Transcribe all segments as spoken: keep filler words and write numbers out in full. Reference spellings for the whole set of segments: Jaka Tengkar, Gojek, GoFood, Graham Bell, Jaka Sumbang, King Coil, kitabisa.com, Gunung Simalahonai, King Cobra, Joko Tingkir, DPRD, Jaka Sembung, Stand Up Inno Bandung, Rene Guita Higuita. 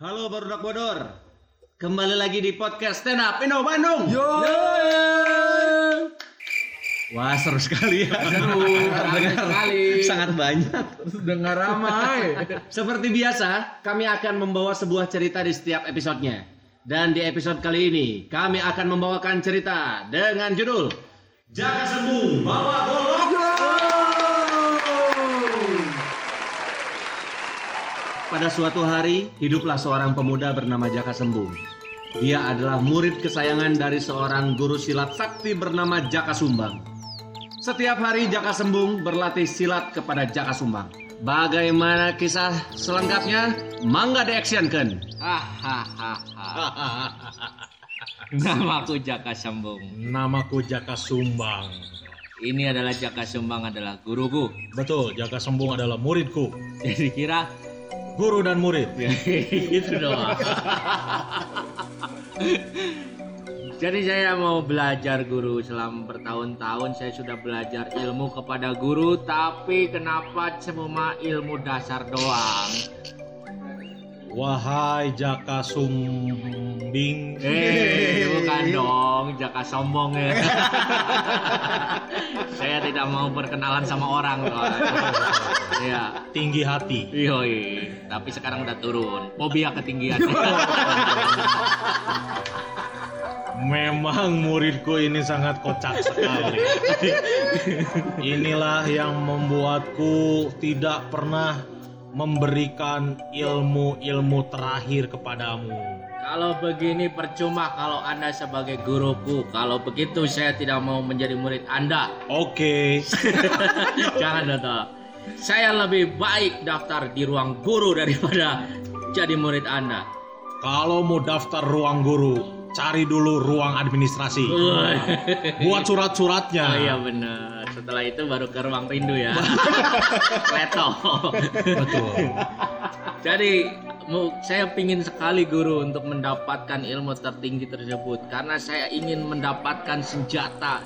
Halo Barudak Bodor. Kembali lagi di podcast Stand Up Inno Bandung. Yo. Wah, seru sekali ya. Seru, terdengar sekali. Sangat banyak. Dengar ramai. Seperti biasa, kami akan membawa sebuah cerita di setiap episodenya. Dan di episode kali ini, kami akan membawakan cerita dengan judul Jaka Sembung Bawa Golok. Pada suatu hari, hiduplah seorang pemuda bernama Jaka Sembung. Dia adalah murid kesayangan dari seorang guru silat sakti bernama Jaka Sumbang. Setiap hari Jaka Sembung berlatih silat kepada Jaka Sumbang. Bagaimana kisah selengkapnya? Mangga di-actionkan. Namaku Jaka Sembung. Namaku Jaka Sumbang. Ini adalah Jaka Sumbang adalah guruku. Betul, Jaka Sembung adalah muridku. Jadi kira guru dan murid. Ya, gitu dong. Jadi saya mau belajar guru selama bertahun-tahun. Saya sudah belajar ilmu kepada guru, tapi kenapa cuma ilmu dasar doang? Wahai Jaka Sumbing. Eh, bukan dong, Jaka Sombong ya. Saya tidak mau berkenalan sama orang loh. Ya, tinggi hati. Yoi, tapi sekarang udah turun. Fobia ketinggian. Memang muridku ini sangat kocak sekali. Inilah yang membuatku tidak pernah memberikan ilmu-ilmu terakhir kepadamu. Kalau begini percuma kalau Anda sebagai guruku. Kalau begitu saya tidak mau menjadi murid Anda. Oke. Okay. Jangan data. Saya lebih baik daftar di ruang guru daripada jadi murid Anda. Kalau mau daftar ruang guru, cari dulu ruang administrasi. Nah, buat surat-suratnya. Oh iya benar. Setelah itu baru ke ruang rindu ya. Leto. Betul. Jadi saya ingin sekali guru untuk mendapatkan ilmu tertinggi tersebut. Karena saya ingin mendapatkan senjata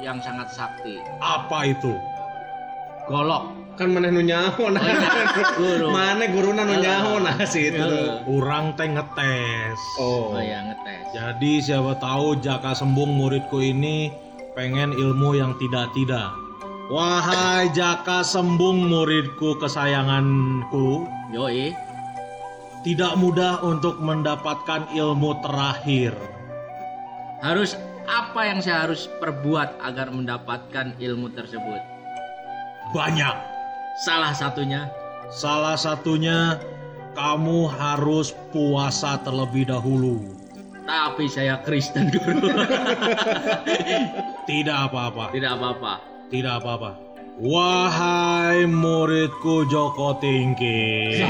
yang sangat sakti. Apa itu? Golok. Kan mana nu nyaho nah. Guru. Mana guruna nu nyaho nah sih itu. Urang teh ngetes. Oh, oh ya ngetes. Jadi siapa tahu Jaka Sembung muridku ini pengen ilmu yang tidak-tidak. Wahai Jaka Sembung muridku kesayanganku. Yoi. Tidak mudah untuk mendapatkan ilmu terakhir. Harus apa yang saya harus perbuat agar mendapatkan ilmu tersebut? Banyak. Salah satunya? Salah satunya kamu harus puasa terlebih dahulu. Tapi saya Kristen dulu. Tidak apa-apa. Tidak apa-apa. Tidak apa-apa. Wahai muridku Joko Tingkir.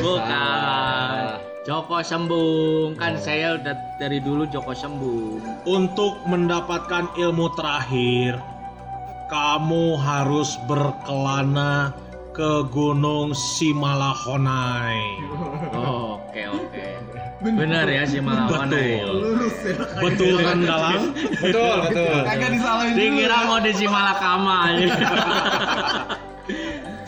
Bukan Joko Sembung. Kan saya udah dari dulu Joko Sembung. Untuk mendapatkan ilmu terakhir, kamu harus berkelana ke Gunung Simalahonai. Oh, oke oke. Benar ya Simalahonai. Betul kan Galang? Betul, betul. Kagak disalahin. Dikira mau di Simalakama aja.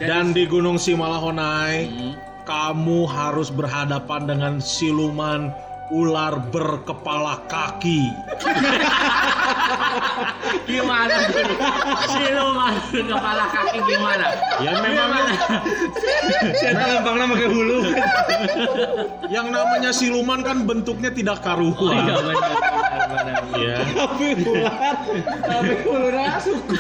Dan di Gunung Simalahonai, hmm. kamu harus berhadapan dengan siluman ular berkepala kaki. Gimana guru? Siluman berkepala kaki gimana? Ya memang mana? Saya gampang nama ke hulu. Yang namanya siluman kan bentuknya tidak karuan. Oh, iya benar. Iya. Tapi ular, tapi ular suku.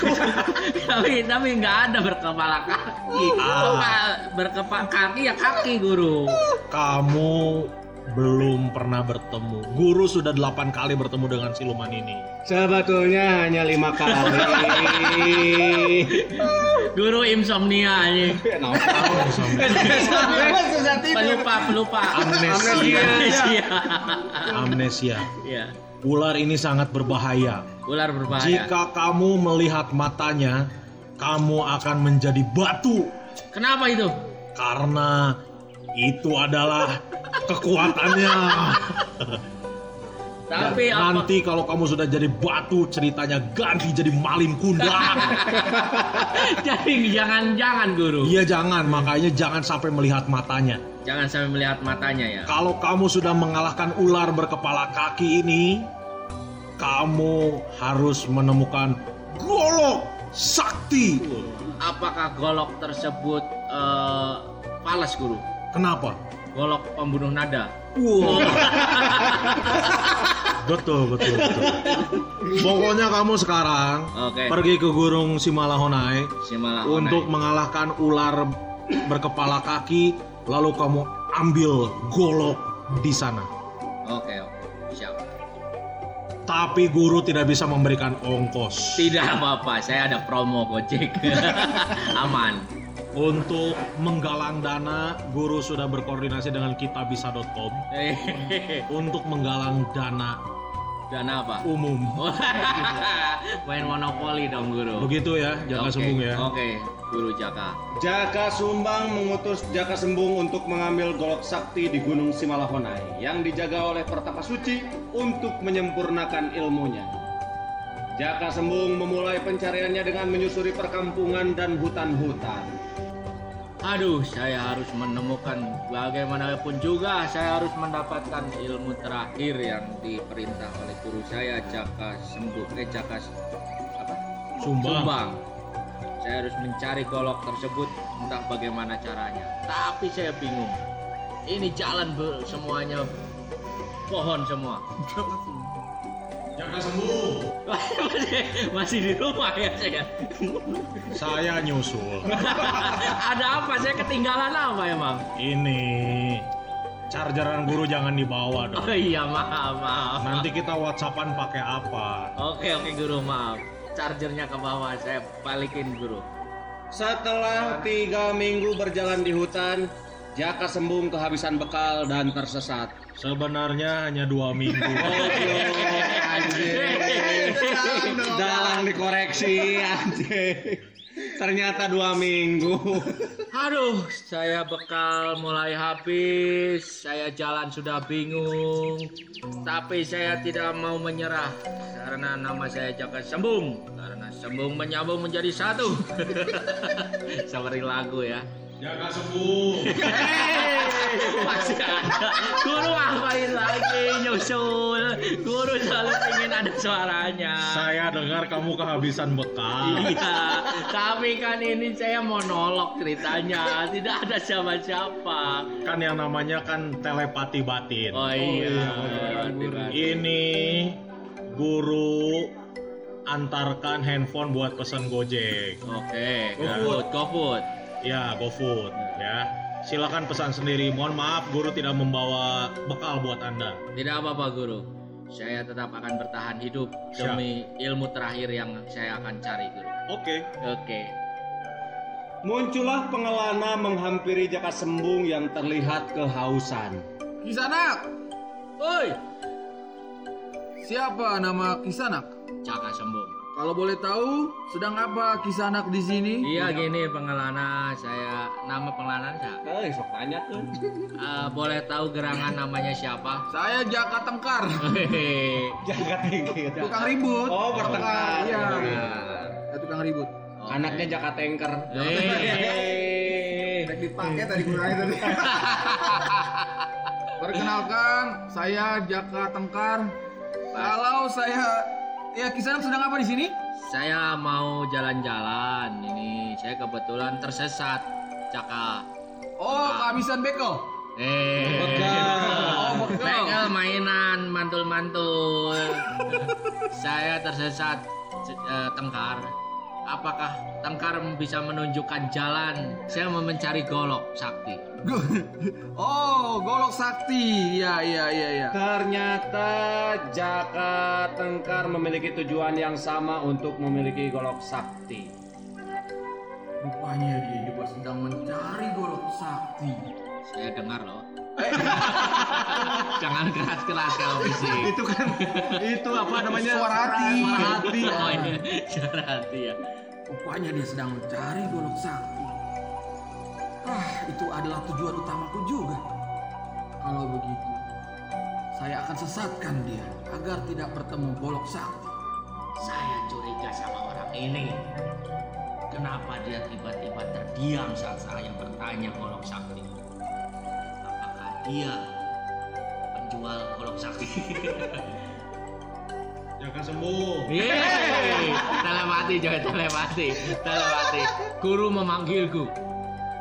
Tapi tapi nggak ada berkepala kaki. Ah. Berkepala kaki ya kaki guru. Kamu belum pernah bertemu. Guru sudah delapan kali bertemu dengan siluman ini. Sebetulnya hanya lima kali. Guru insomnia ini. Pelupa, pelupa. Amnesia. Amnesia. Amnesia. Ya. Ular ini sangat berbahaya. Ular berbahaya. Jika kamu melihat matanya, kamu akan menjadi batu. Kenapa itu? Karena itu adalah kekuatannya. Tapi nanti kalau kamu sudah jadi batu, ceritanya ganti jadi maling kundang. Jadi jangan-jangan guru. Iya jangan, makanya jangan sampai melihat matanya. Jangan sampai melihat matanya ya. Kalau kamu sudah mengalahkan ular berkepala kaki ini, kamu harus menemukan golok sakti. Apakah golok tersebut uh, falas guru? Kenapa? Golok pembunuh nada. Wow. betul, betul, betul. Pokoknya kamu sekarang okay. pergi ke Gunung Simalahonai, Simalahonai untuk mengalahkan ular berkepala kaki, lalu kamu ambil golok di sana. Oke, okay, okay. siap. Tapi guru tidak bisa memberikan ongkos. Tidak apa-apa, saya ada promo Gojek. Aman. Untuk menggalang dana, guru sudah berkoordinasi dengan kitabisa dot com. Untuk menggalang dana. Dana apa? Umum. Main monopoli dong guru. Begitu ya, Jaka okay. Sembung ya. Oke, okay. Guru Jaka. Jaka Sumbang mengutus Jaka Sembung untuk mengambil golok sakti di Gunung Simalahonai yang dijaga oleh pertapa suci untuk menyempurnakan ilmunya. Jaka Sembung memulai pencariannya dengan menyusuri perkampungan dan hutan-hutan. Aduh, saya harus menemukan, bagaimanapun juga saya harus mendapatkan ilmu terakhir yang diperintah oleh guru saya Jaka Sembung, eh Jaka apa? Sumbang. Sumbang. Saya harus mencari golok tersebut, entah bagaimana caranya. Tapi saya bingung. Ini jalan semuanya pohon semua. Jaka Sembung masih, masih di rumah ya saya. Saya nyusul. Ada apa? Saya ketinggalan apa emang? Ini chargeran guru jangan dibawa dong. Oh iya maaf maaf. Nanti kita WhatsAppan pakai apa? Oke oke guru maaf. Chargernya ke bawah saya balikin guru. Setelah tiga minggu berjalan di hutan, Jaka Sembung kehabisan bekal dan tersesat. Sebenarnya hanya dua minggu. Oh, dalang dikoreksi anjir. Ternyata dua minggu. Aduh, saya bekal mulai habis. Saya jalan sudah bingung. Tapi saya tidak mau menyerah karena nama saya Jaka Sembung. Karena sembung menyambung menjadi satu. Seperti lagu ya. Jaka Sembung. Masih ada. Guru ngapain lagi nyusul? Guru selalu ingin ada suaranya. Saya dengar kamu kehabisan bekal. Iya, tapi kan ini saya monolog ceritanya, tidak ada siapa-siapa. Kan yang namanya kan telepati batin. Oh iya. Oh, iya. Guru. Ini guru antarkan handphone buat pesan Gojek. Oke. Okay. GoFood, GoFood. Ya, GoFood ya. Silakan pesan sendiri. Mohon maaf, guru tidak membawa bekal buat Anda. Tidak apa-apa, guru. Saya tetap akan bertahan hidup demi Siap. ilmu terakhir yang saya akan cari, guru. Oke. Okay. Oke. Okay. Muncullah pengelana menghampiri Jaka Sembung yang terlihat kehausan. Kisanak! Oi! Siapa nama Kisanak? Jaka Sembung. Kalau boleh tahu, sedang apa Kisanak di sini? Iya, gini pengelana saya, nama pengelana saya. Eh, sok tanya tuh. Uh, boleh tahu gerangan namanya siapa? Saya Jaka Tengkar. Jaka Tengkar. Tukang ribut. Oh, bertengkar. Iya. Ya, tukang ribut. Okay. Anaknya Jaka Tengkar. Hei. Dipakai tadi gunain tadi. Perkenalkan, saya Jaka Tengkar. Kalau saya Ya, Kisanak sedang apa di sini? Saya mau jalan-jalan ini. Saya kebetulan tersesat, Jaka. Oh, kehabisan bekel. Eh, bekel. Oh, bekel. Bekel mainan, mantul-mantul. Saya tersesat, eh, Tengkar. Apakah Tengkar bisa menunjukkan jalan? Saya mau mencari golok sakti. Oh, golok sakti. Ya, ya, ya, ya. Ternyata Jaka Tengkar memiliki tujuan yang sama untuk memiliki golok sakti. Rupanya dia juga sedang mencari golok sakti. Saya dengar loh. Jangan keras-keras kalau bisik. Itu kan itu apa namanya? Suara hati. Suara hati. Oh, ini suara hati ya. Rupanya dia sedang mencari golok sakti. Ah, itu adalah tujuan utamaku juga. Kalau begitu, Saya akan sesatkan dia agar tidak bertemu Bolok Sakti. Saya curiga sama orang ini. Kenapa dia tiba-tiba terdiam saat saya bertanya Golok Sakti? Apakah dia penjual Golok Sakti? Jaka Sembung. Yeay, telepati coy, telepati, telepati. Guru memanggilku.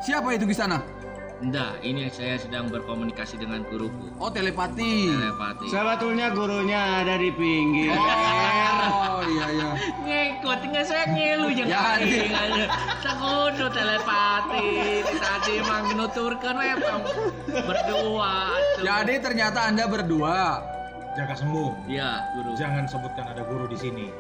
Siapa itu di sana? Enggak, ini saya sedang berkomunikasi dengan guruku. Oh, telepati. Telepati. Sebetulnya gurunya ada di pinggir. Oh. Oh iya iya. Ngikut, nggak saya ngilu jangan ada. Sekudu telepati. Tadi emang nuturkan emang berdua. Tuh. Jadi ternyata Anda berdua. Jaka Sembung. Iya, guru. Jangan sebutkan ada guru di sini.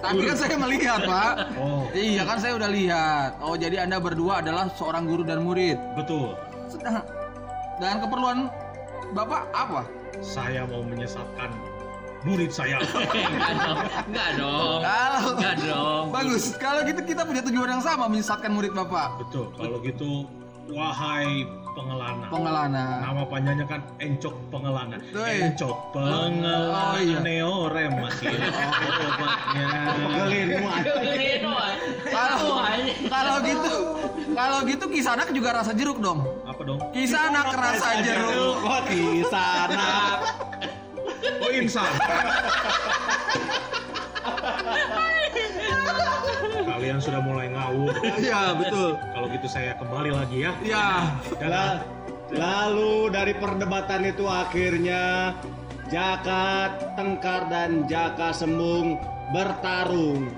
Tadi guru. Kan saya melihat, Pak. Oh. Iya kan saya udah lihat. Oh, jadi Anda berdua adalah seorang guru dan murid. Betul. Sedang. Dan keperluan Bapak apa? Saya mau menyesatkan murid saya. Enggak dong. Enggak dong. Kalau, Enggak dong. Bagus. Kalau gitu kita punya tujuan yang sama, menyesatkan murid Bapak. Betul. Kalau gitu, wahai Pengelana. Pengelana. Nama panjangnya kan Encok Pengelana. Doi. Encok Pengelana. Oh, iya. Neorem masih. Oh, obatnya. Gelinuan. Gelinuan. Kalau kalau gitu, kalau gitu Kisanak juga rasa jeruk dong. Apa dong? Kisanak rasa jeruk. Oh, Kisanak. Oh insan. Kalian sudah mulai ngawur. Iya betul. Kalau gitu saya kembali lagi ya. Iya. Lalu, lalu dari perdebatan itu akhirnya Jaka Tengkar dan Jaka Sembung bertarung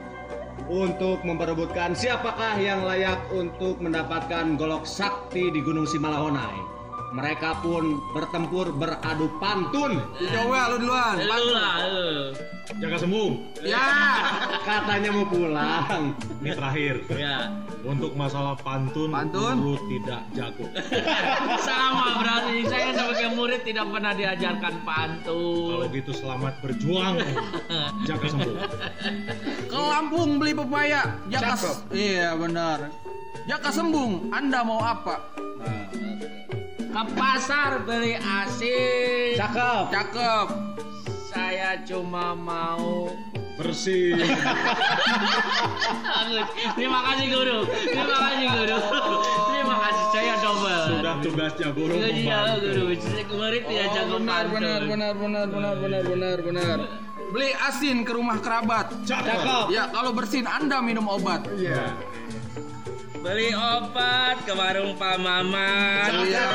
untuk memperebutkan siapakah yang layak untuk mendapatkan golok sakti di Gunung Simalahonai. Mereka pun bertempur beradu pantun. Coba lu duluan. Lu lah. Jaka Sembung. Ya. Katanya mau pulang. Ini terakhir. Ya. Untuk masalah pantun, pantun? Guru tidak jago. Sama berarti saya sebagai murid tidak pernah diajarkan pantun. Kalau gitu selamat berjuang. Jaka Sembung. Ke Lampung beli pepaya. Jaka. Cakep. Iya benar. Jaka Sembung, Anda mau apa? Nah. Ke pasar beli asin. Cakep. Cakep. Saya cuma mau bersih. Terima kasih guru. Terima kasih guru. Terima kasih saya double. Sudah tugasnya guru. Iya guru. Murid ya jago pantun. Benar benar benar benar benar benar benar. Beli asin ke rumah kerabat. Cakep. Ya kalau bersin Anda minum obat. Iya. Beli obat ke warung Pak Mamat. Iya.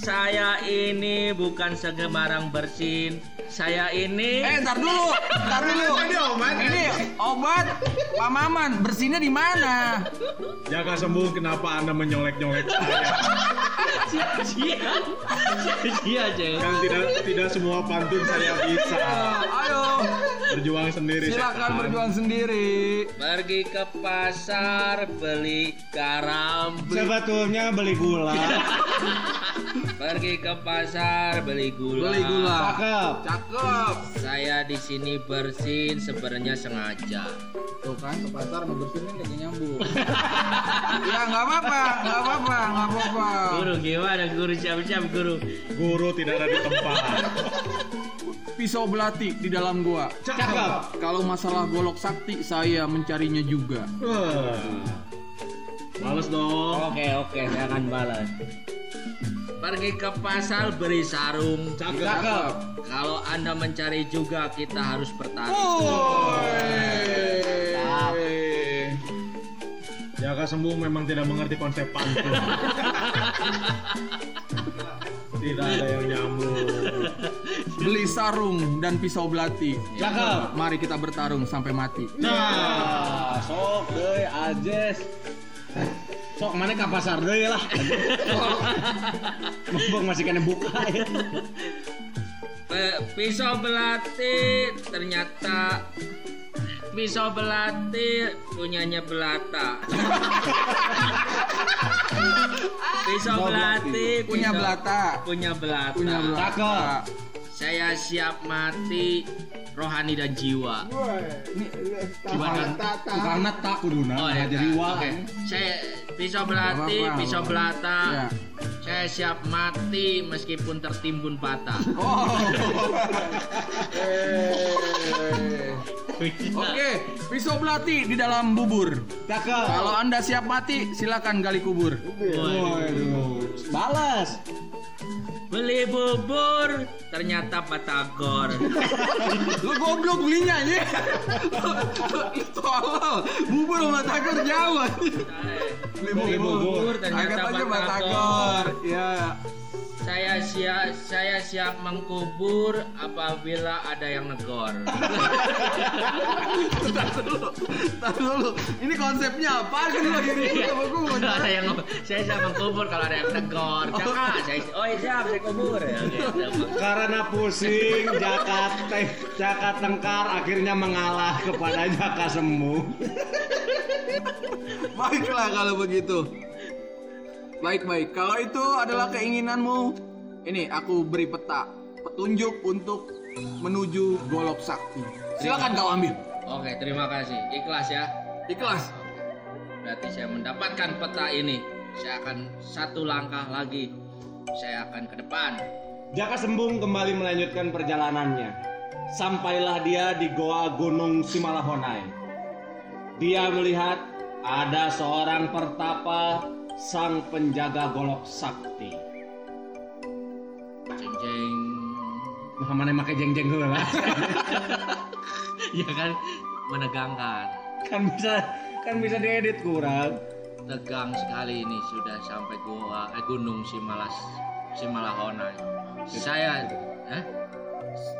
Saya ini bukan segemarang bersin. Saya ini Eh, ntar dulu. Ntar dulu. Ini obat. Ini obat Pak Maman. Bersinnya di mana? Jaka Sembung, kenapa Anda menyolek-nyolek saya? Sia-sia. Sia-sia, Ceng. Kan tidak tidak semua pantun saya bisa. Ayo. Berjuang sendiri. Silakan berjuang sendiri. Pergi ke pasar beli garam. Sebetulnya beli gula. Pergi ke pasar beli gula. Beli gula. Cakep. Cakep. Saya di sini bersin sebenarnya sengaja. Tuh kan ke pasar mau bersin kan gak nyambung. Ya nggak apa-apa, nggak apa-apa, nggak apa-apa. Guru gimana? Guru siap-siap guru. Guru tidak ada di tempat. Pisau belati di dalam gua. Cakep. Kalau masalah golok sakti saya mencarinya juga. Uh, balas dong. Oke oke, saya akan balas. Pergi ke pasar beri sarung. Cakep. Cakep. Kalau Anda mencari juga kita harus bertarung. Oh. Jaka Sembung memang tidak mengerti konsep pantun. Tidak ada yang nyambung. Beli sarung dan pisau belati. Cakep. Mari kita bertarung sampai mati. Nah, sok deh ajes. Sok mana ke pasar deh lah. Mumpung masih kena buka ya. Pisau belati ternyata pisau belati punyanya Belata. Pisau belati punya Belata. Punya Belata. Punya Belata. Saya siap mati rohani dan jiwa. Gimana? Karena tak kuduna. Oh, ya, jadi wah. Saya pisau belati, pisau belata. Saya Saya siap mati meskipun tertimbun patah. Oh. Oke, okay. Pisau belati di dalam bubur. Cakep. Kalau Anda siap mati, silakan gali kubur. Waduh. Balas. Beli bubur, ternyata batagor. Lu goblok belinya nih. Itu awal. Bubur sama batagor jauh. Beli bubur, bubur ternyata batagor. Ya. Saya siap, saya siap mengkubur apabila ada yang negor. Bentar dulu, bentar dulu. Ini konsepnya apaan sih lagi ini? Kalau ada yang, saya siap mengkubur kalau ada yang negor. Jaka, saya, oh iya siap, saya kubur. Ya, karena pusing, Jaka teh, Jaka Tengkar akhirnya mengalah kepada Jaka Sembung. Baiklah kalau begitu. Baik-baik, kalau itu adalah keinginanmu, ini aku beri peta, petunjuk untuk menuju golok sakti. Silakan kau ambil. Oke, terima kasih. Ikhlas ya? Ikhlas. Berarti saya mendapatkan peta ini. Saya akan satu langkah lagi. Saya akan ke depan. Jaka Sembung kembali melanjutkan perjalanannya. Sampailah dia di goa Gunung Simalahonai. Dia melihat ada seorang pertapa, sang penjaga golok sakti. Jeng jeng. Nah, mana yang pakai jeng jeng dulu lah. Ya kan menegangkan. Kan bisa kan bisa diedit kurang. Tegang sekali ini sudah sampai gua eh, Gunung Simalas Simalahonai. Saya eh,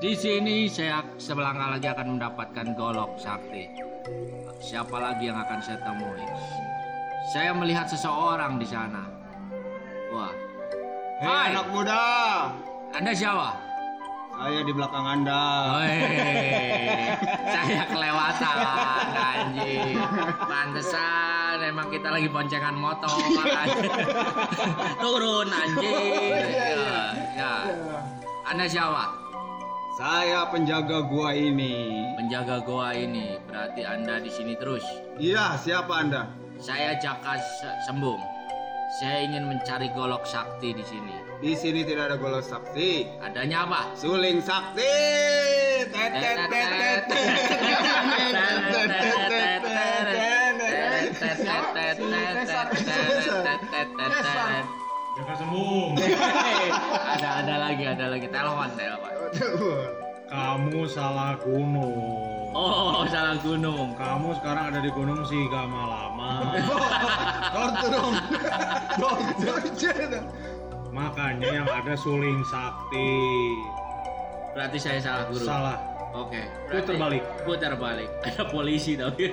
di sini saya sebelangkah lagi akan mendapatkan golok sakti. Siapa lagi yang akan saya temui? Saya melihat seseorang di sana. Wah. Hei, anak muda. Anda siapa? Saya di belakang Anda. Hei. Saya kelewatan, anjing. Pantesan emang kita lagi boncengan motor. Turun, anjing. Ya, ya. Anda siapa? Saya penjaga gua ini. Penjaga gua ini. Berarti Anda di sini terus. Iya, siapa Anda? Saya Jaka Sembung. Saya ingin mencari golok sakti di sini. Di sini tidak ada golok sakti. Adanya apa? Suling sakti. Jaka Sembung. Ada ada lagi, ada lagi. Telepon, telepon. Kamu salah gunung. Oh, salah gunung. Kamu sekarang ada di Gunung Simalahonai. Dorong, dorong. Makanya yang ada suling sakti. Berarti saya salah guru. Salah. Oke. Okay, putar balik. Putar balik. Ada polisi tapi.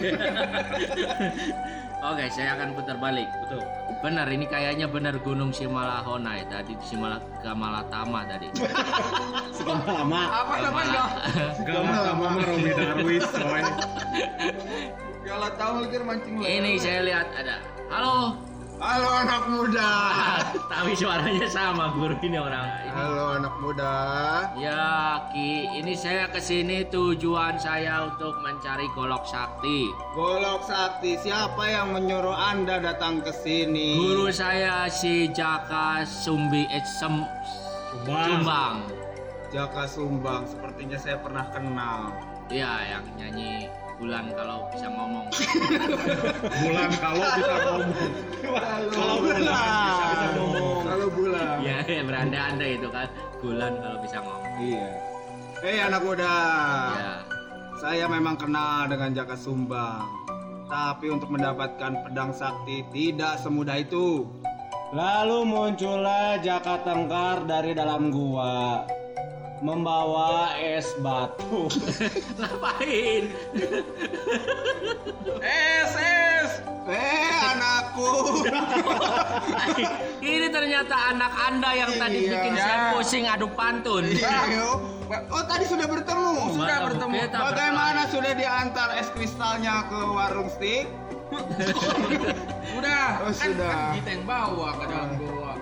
Oke, okay, saya akan putar balik. Betul. Benar, ini kayaknya benar Gunung Simalahonai tadi di Simalahonai tadi. Simalama. Apa namanya? Simalama Romi Darwis, coy. Kalau tahu mikir mancing lu. Ini saya lihat ada. Halo. Halo anak muda. Tapi suaranya sama guru ini orang. Ini. Halo anak muda. Ya, Ki, ini saya kesini tujuan saya untuk mencari golok sakti. Golok sakti, siapa yang menyuruh Anda datang ke sini? Guru saya si Jaka Sumbi eh, Sem, Sumbang. Jaka Sumbang, sepertinya saya pernah kenal. Iya, yang nyanyi bulan kalau bisa ngomong. Bulan kalau bisa ngomong. Kalau bulan bisa ngomong. Kalau bulan. Ya, ya beranda-anda itu kan. Bulan kalau bisa ngomong. Iya. Hei anak muda. Ya. Saya memang kenal dengan Jaka Sumbang. Tapi untuk mendapatkan pedang sakti tidak semudah itu. Lalu muncullah Jaka Tengkar dari dalam gua. Membawa es batu. Ngapain? Es, es. Eh, anakku. Ini ternyata anak Anda yang iya, tadi bikin ya. Saya pusing adu pantun. Iya. Oh, tadi sudah bertemu. Oh, sudah bertemu. Bagaimana bertemu. Sudah diantar es kristalnya ke warung stik? Udah. Oh, kan, sudah. Kan kita yang bawa ke dalam goa.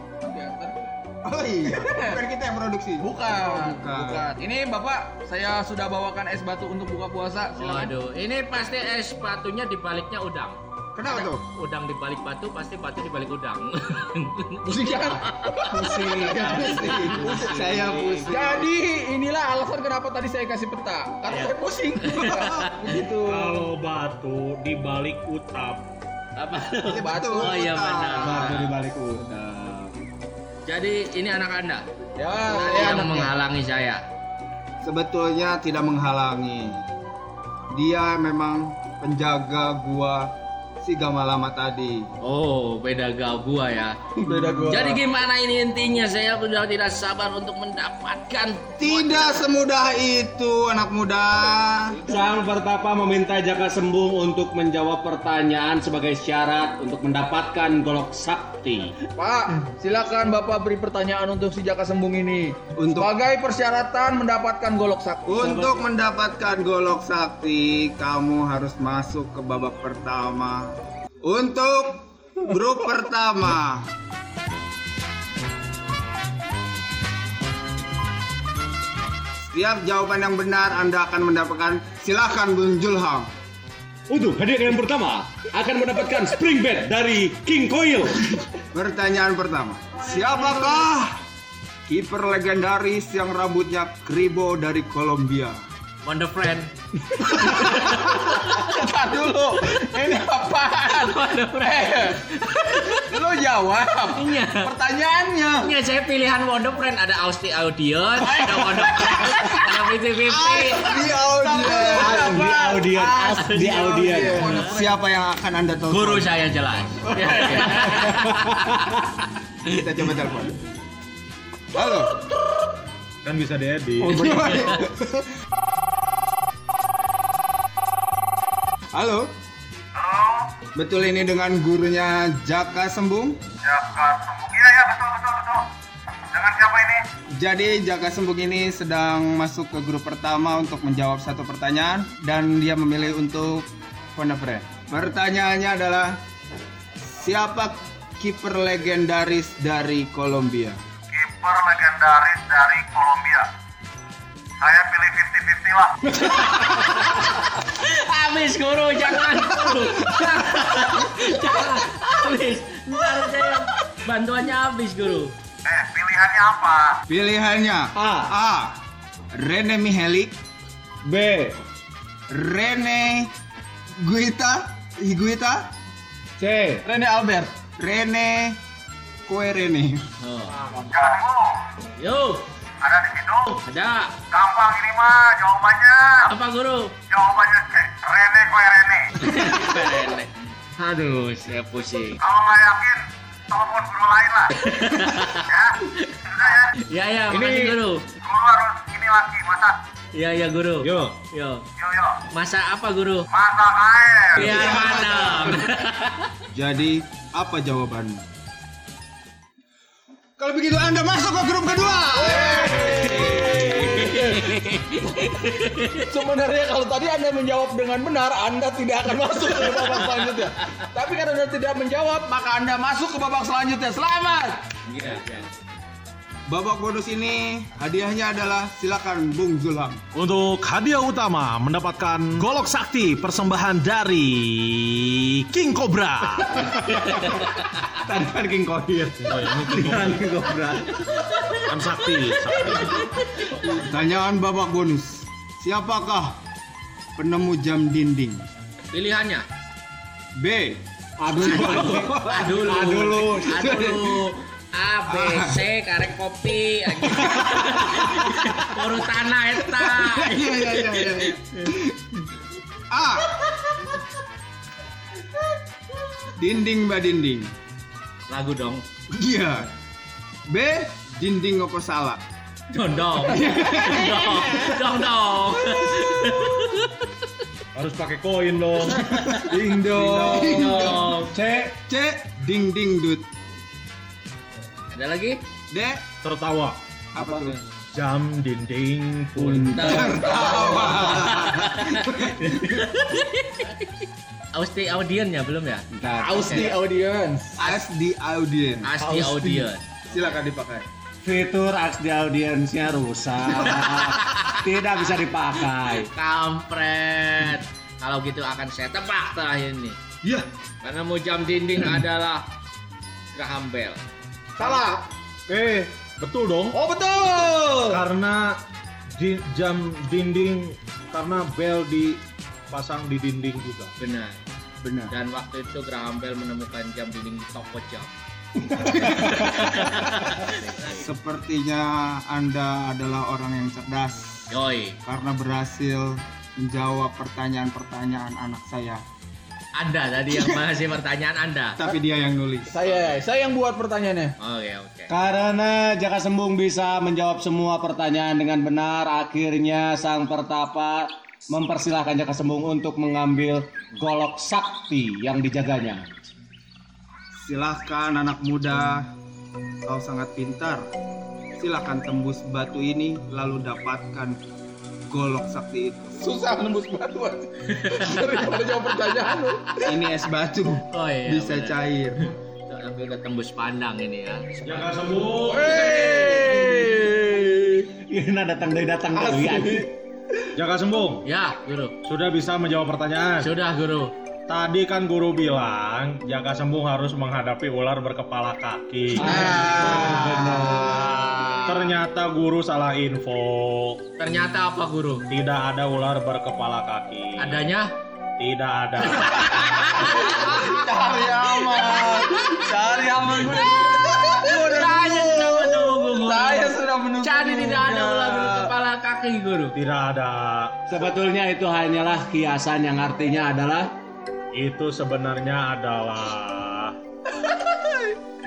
Oh iya, bukan kita yang produksi. Bukan, oh, bukan. Bukan. Ini Bapak, saya sudah bawakan es batu untuk buka puasa. Silakan. Waduh, ini pasti es batunya dibaliknya udang. Kenapa tuh? Udang di balik batu pasti batu di balik udang. Pusing kan? Pusing, pusing, pusing. Saya pusing. Jadi inilah alasan kenapa tadi saya kasih peta. Karena saya pusing. Begitu. Kalau batu di balik utap. Apa? Batu. Oh iya benar. Batu di balik utap. Jadi ini anak Anda. Ya, yang menghalangi saya. Sebetulnya tidak menghalangi. Dia memang penjaga gua si Gamalama tadi. Oh, penjaga gua ya. Beda gua. Jadi gimana ini intinya? Saya sudah tidak sabar untuk mendapatkan. Tidak semudah itu, anak muda. Sang Pertapa meminta Jaka Sembung untuk menjawab pertanyaan sebagai syarat untuk mendapatkan golok sakti. Pak, silakan Bapak beri pertanyaan untuk si Jaka Sembung ini. Untuk sebagai persyaratan mendapatkan golok sakti. Untuk mendapatkan golok sakti, kamu harus masuk ke babak pertama. Untuk grup pertama. Setiap jawaban yang benar Anda akan mendapatkan. Silakan Bung Julham. Untuk hadiah yang pertama akan mendapatkan spring bed dari King Coil. Pertanyaan pertama. Siapakah kiper legendaris yang rambutnya kribo dari Kolombia? Wonder Friend. Cepat dulu. Ini apaan? Wonder Friend. Eh, lu jawab. Iya. Pertanyaannya. Iya, saya pilihan Wonder Friend. Ada Austi Audion, ada Wonder Friend, ada P T P P. Austi Audion. Di Audion. Di Audion. Siapa yang akan Anda tahu? Guru saya jelas. Kita coba telepon. Halo. Kan bisa diedit. Oh, halo. Halo. Betul ini dengan gurunya Jaka Sembung? Jaka Sembung. Iya ya, betul betul betul. Dengan siapa ini? Jadi Jaka Sembung ini sedang masuk ke grup pertama untuk menjawab satu pertanyaan dan dia memilih untuk Ponefre. Pertanyaannya adalah siapa kiper legendaris dari Kolombia? Kiper legendaris dari Kolombia. Saya pilih lima puluh lima puluh lah. Habis guru, jangan guru. Jangan, habis. Ntar saya bantuannya habis guru. Eh, pilihannya apa? Pilihannya A. A. Rene Mihelik. B. Rene Guita Higuita. C. Rene Albert. Rene Kue Rene. Oh. Jangan guru. Yo. Ada di situ? Ada. Gampang ini mah jawabannya. Apa guru? Jawabannya C. Rene kue Rene. Rene. Aduh, saya pusing. Kalau nggak yakin, telepon guru lain lah. Ya, sudah ya. Ya ya, makasih guru. Guru harus ini lagi, masa. Ya ya guru. Yo yo. Yo yo. Masa apa guru? Masa air. Iya mantap. Jadi apa jawabannya? Kalau begitu Anda masuk ke grup kedua. Sebenarnya kalau tadi Anda menjawab dengan benar, Anda tidak akan masuk ke babak selanjutnya. Tapi karena Anda tidak menjawab, maka Anda masuk ke babak selanjutnya. Selamat. Iya. Yeah. Babak bonus ini hadiahnya adalah silakan Bung Zulham. Untuk hadiah utama mendapatkan golok sakti persembahan dari King Cobra. Tadi kan King Coil. Oh, ini King Cobra. Am sakti, sakti. Pertanyaan babak bonus. Siapakah penemu jam dinding? Pilihannya B. Aduh. Aduh. Aduh. Aduh. A, B, C, karek kopi. Urutanna eta. Iya iya iya iya. A. Dinding ba dinding. Lagu dong. Iya. B, dinding opo salah. Dondong. Dondong. Dondong. Harus pakai koin dong. Ding dong. C, C, ding ding dut. Ada lagi? D. Tertawa. Apa, Apa tuh? Jam dinding pun tertawa. Austi audiennya belum ya? Bentar. Austi audience. Austi audience. Austi audience. Silakan dipakai. Fitur Austi audience-nya rusak. Tidak bisa dipakai. Kampret. Kalau gitu akan saya tebak terakhir ini. Iya. Karena mau jam dinding adalah Graham Bell. Salah. Eh, betul dong. Oh, betul. Karena di jam dinding, karena Bell dipasang di dinding juga. Benar. Benar. Dan waktu itu Graham Bell menemukan jam dinding di toko jam. Sepertinya Anda adalah orang yang cerdas. Yoi. Karena berhasil menjawab pertanyaan-pertanyaan anak saya. Anda tadi yang masih pertanyaan Anda. Tapi dia yang nulis. Saya, saya yang buat pertanyaannya. Oke, okay, oke. Okay. Karena Jaka Sembung bisa menjawab semua pertanyaan dengan benar, akhirnya sang pertapa mempersilahkan Jaka Sembung untuk mengambil golok sakti yang dijaganya. Silahkan anak muda, kau sangat pintar. Silahkan tembus batu ini lalu dapatkan golok sakti itu. Susah nembus batu aja. Jawab pertanyaan lu. Ini es batu. Oh, iya, bisa bener. Cair. Tapi udah tembus pandang ini ya. Jaka Sembung. Hei. Ini datang dari datang dari hati. Jaka Sembung. Ya, Guru. Sudah bisa menjawab pertanyaan? Sudah, Guru. Tadi kan Guru bilang Jaka Sembung harus menghadapi ular berkepala kaki. Ah, ah. Benar. Ternyata Guru salah info. Ternyata apa, Guru? Tidak ada ular berkepala kaki. Adanya? Tidak ada. Cari aman. Cari aman. Saya sudah menunggu. Saya sudah menunggu. Cari tidak ada ular berkepala kaki, Guru. Tidak ada. Sebetulnya itu hanyalah kiasan yang artinya adalah. Itu sebenarnya adalah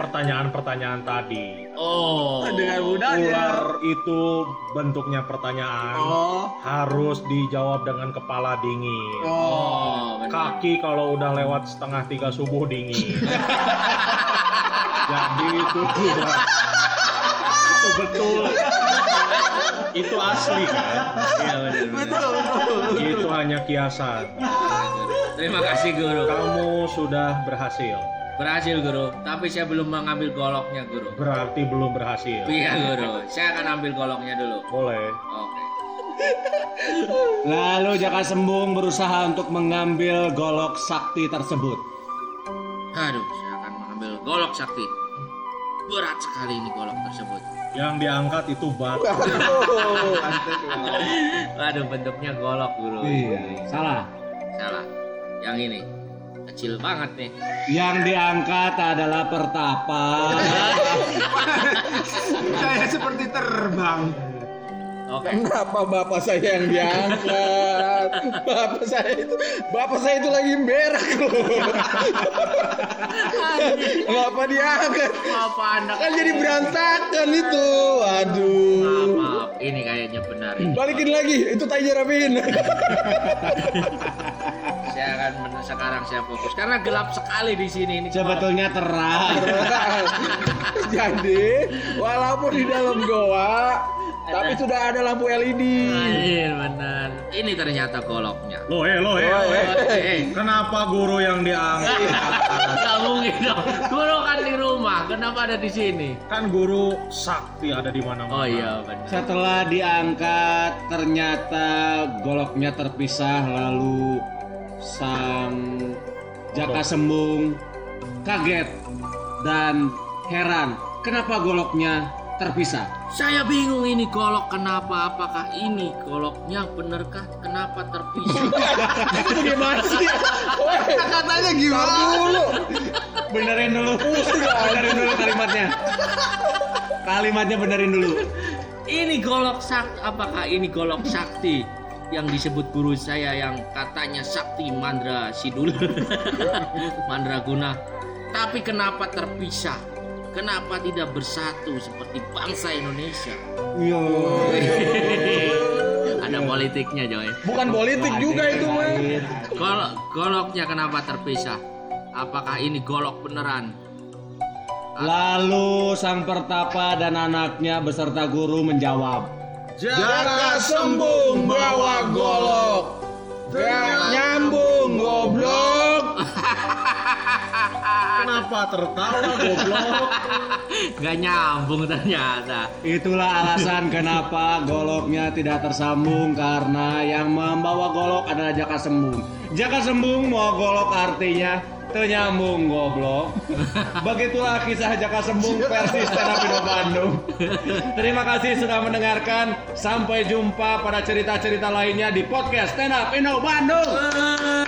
pertanyaan-pertanyaan tadi. Oh, dengan mudah ular ya. Itu bentuknya pertanyaan. Oh. Harus dijawab dengan kepala dingin. Oh, kaki kalau udah lewat setengah tiga subuh dingin. Jadi itu udah, itu betul. Itu asli kan? Iya benar. Betul, betul. Itu hanya kiasan. Terima kasih, Guru. Kamu sudah berhasil. Berhasil, Guru, tapi saya belum mengambil goloknya, Guru. Berarti belum berhasil. Iya, Guru, saya akan ambil goloknya dulu. Boleh. Oke. Lalu Jaka Sembung berusaha untuk mengambil golok sakti tersebut. Aduh, saya akan mengambil golok sakti. Berat sekali ini golok tersebut. Yang diangkat itu batu. Aduh, bentuknya golok, Guru. Iya. Salah. Salah. Yang ini kecil banget nih. Yang diangkat adalah pertapa. Saya seperti terbang. Oke. Kenapa bapak saya yang diangkat? Bapak saya itu, bapak saya itu lagi berak loh. Kenapa diangkat? Apa anak? Kan jadi berantakan itu. Aduh. Maaf, maaf. Ini kayaknya benar. Ini. Balikin lagi. Itu tanya rapiin. Saya akan men- sekarang saya fokus karena gelap sekali di sini ini. Sebetulnya terang. terang. Jadi walaupun di dalam goa, ada. Tapi sudah ada lampu L E D. Iya benar. Ini ternyata goloknya. Loh eh loh eh. Loh, eh. eh. Kenapa Guru yang diangkat? Gak mungkin dong. Guru kan di rumah. Kenapa ada di sini? Kan Guru sakti ada di mana-mana. Oh iya benar. Setelah diangkat ternyata goloknya terpisah lalu sang Jaka Sembung kaget dan heran kenapa goloknya terpisah. Saya bingung ini golok kenapa, apakah ini goloknya benerkah kenapa terpisah? Itu bagaimana sih? Katanya gimana dulu? Benerin dulu. Benerin dulu kalimatnya. Kalimatnya benerin dulu. Ini golok sakti, apakah ini golok sakti? Yang disebut guru saya yang katanya sakti mandra sidul mandra guna, tapi kenapa terpisah, kenapa tidak bersatu seperti bangsa Indonesia? Yo. Ada politiknya, Joy. Bukan politik juga itu mah. Golok goloknya kenapa terpisah, apakah ini golok beneran? Lalu sang pertapa dan anaknya beserta Guru menjawab, Jaka Sembung bawa golok. Gak nyambung goblok. Kenapa tertawa goblok? Gak nyambung ternyata. Itulah alasan kenapa goloknya tidak tersambung, karena yang membawa golok adalah Jaka Sembung. Jaka Sembung mau golok artinya ternyambung goblok. Begitulah kisah Jaka Sembung versi Stand Up Inno Bandung. Terima kasih sudah mendengarkan. Sampai jumpa pada cerita-cerita lainnya di podcast Stand Up Inno Bandung.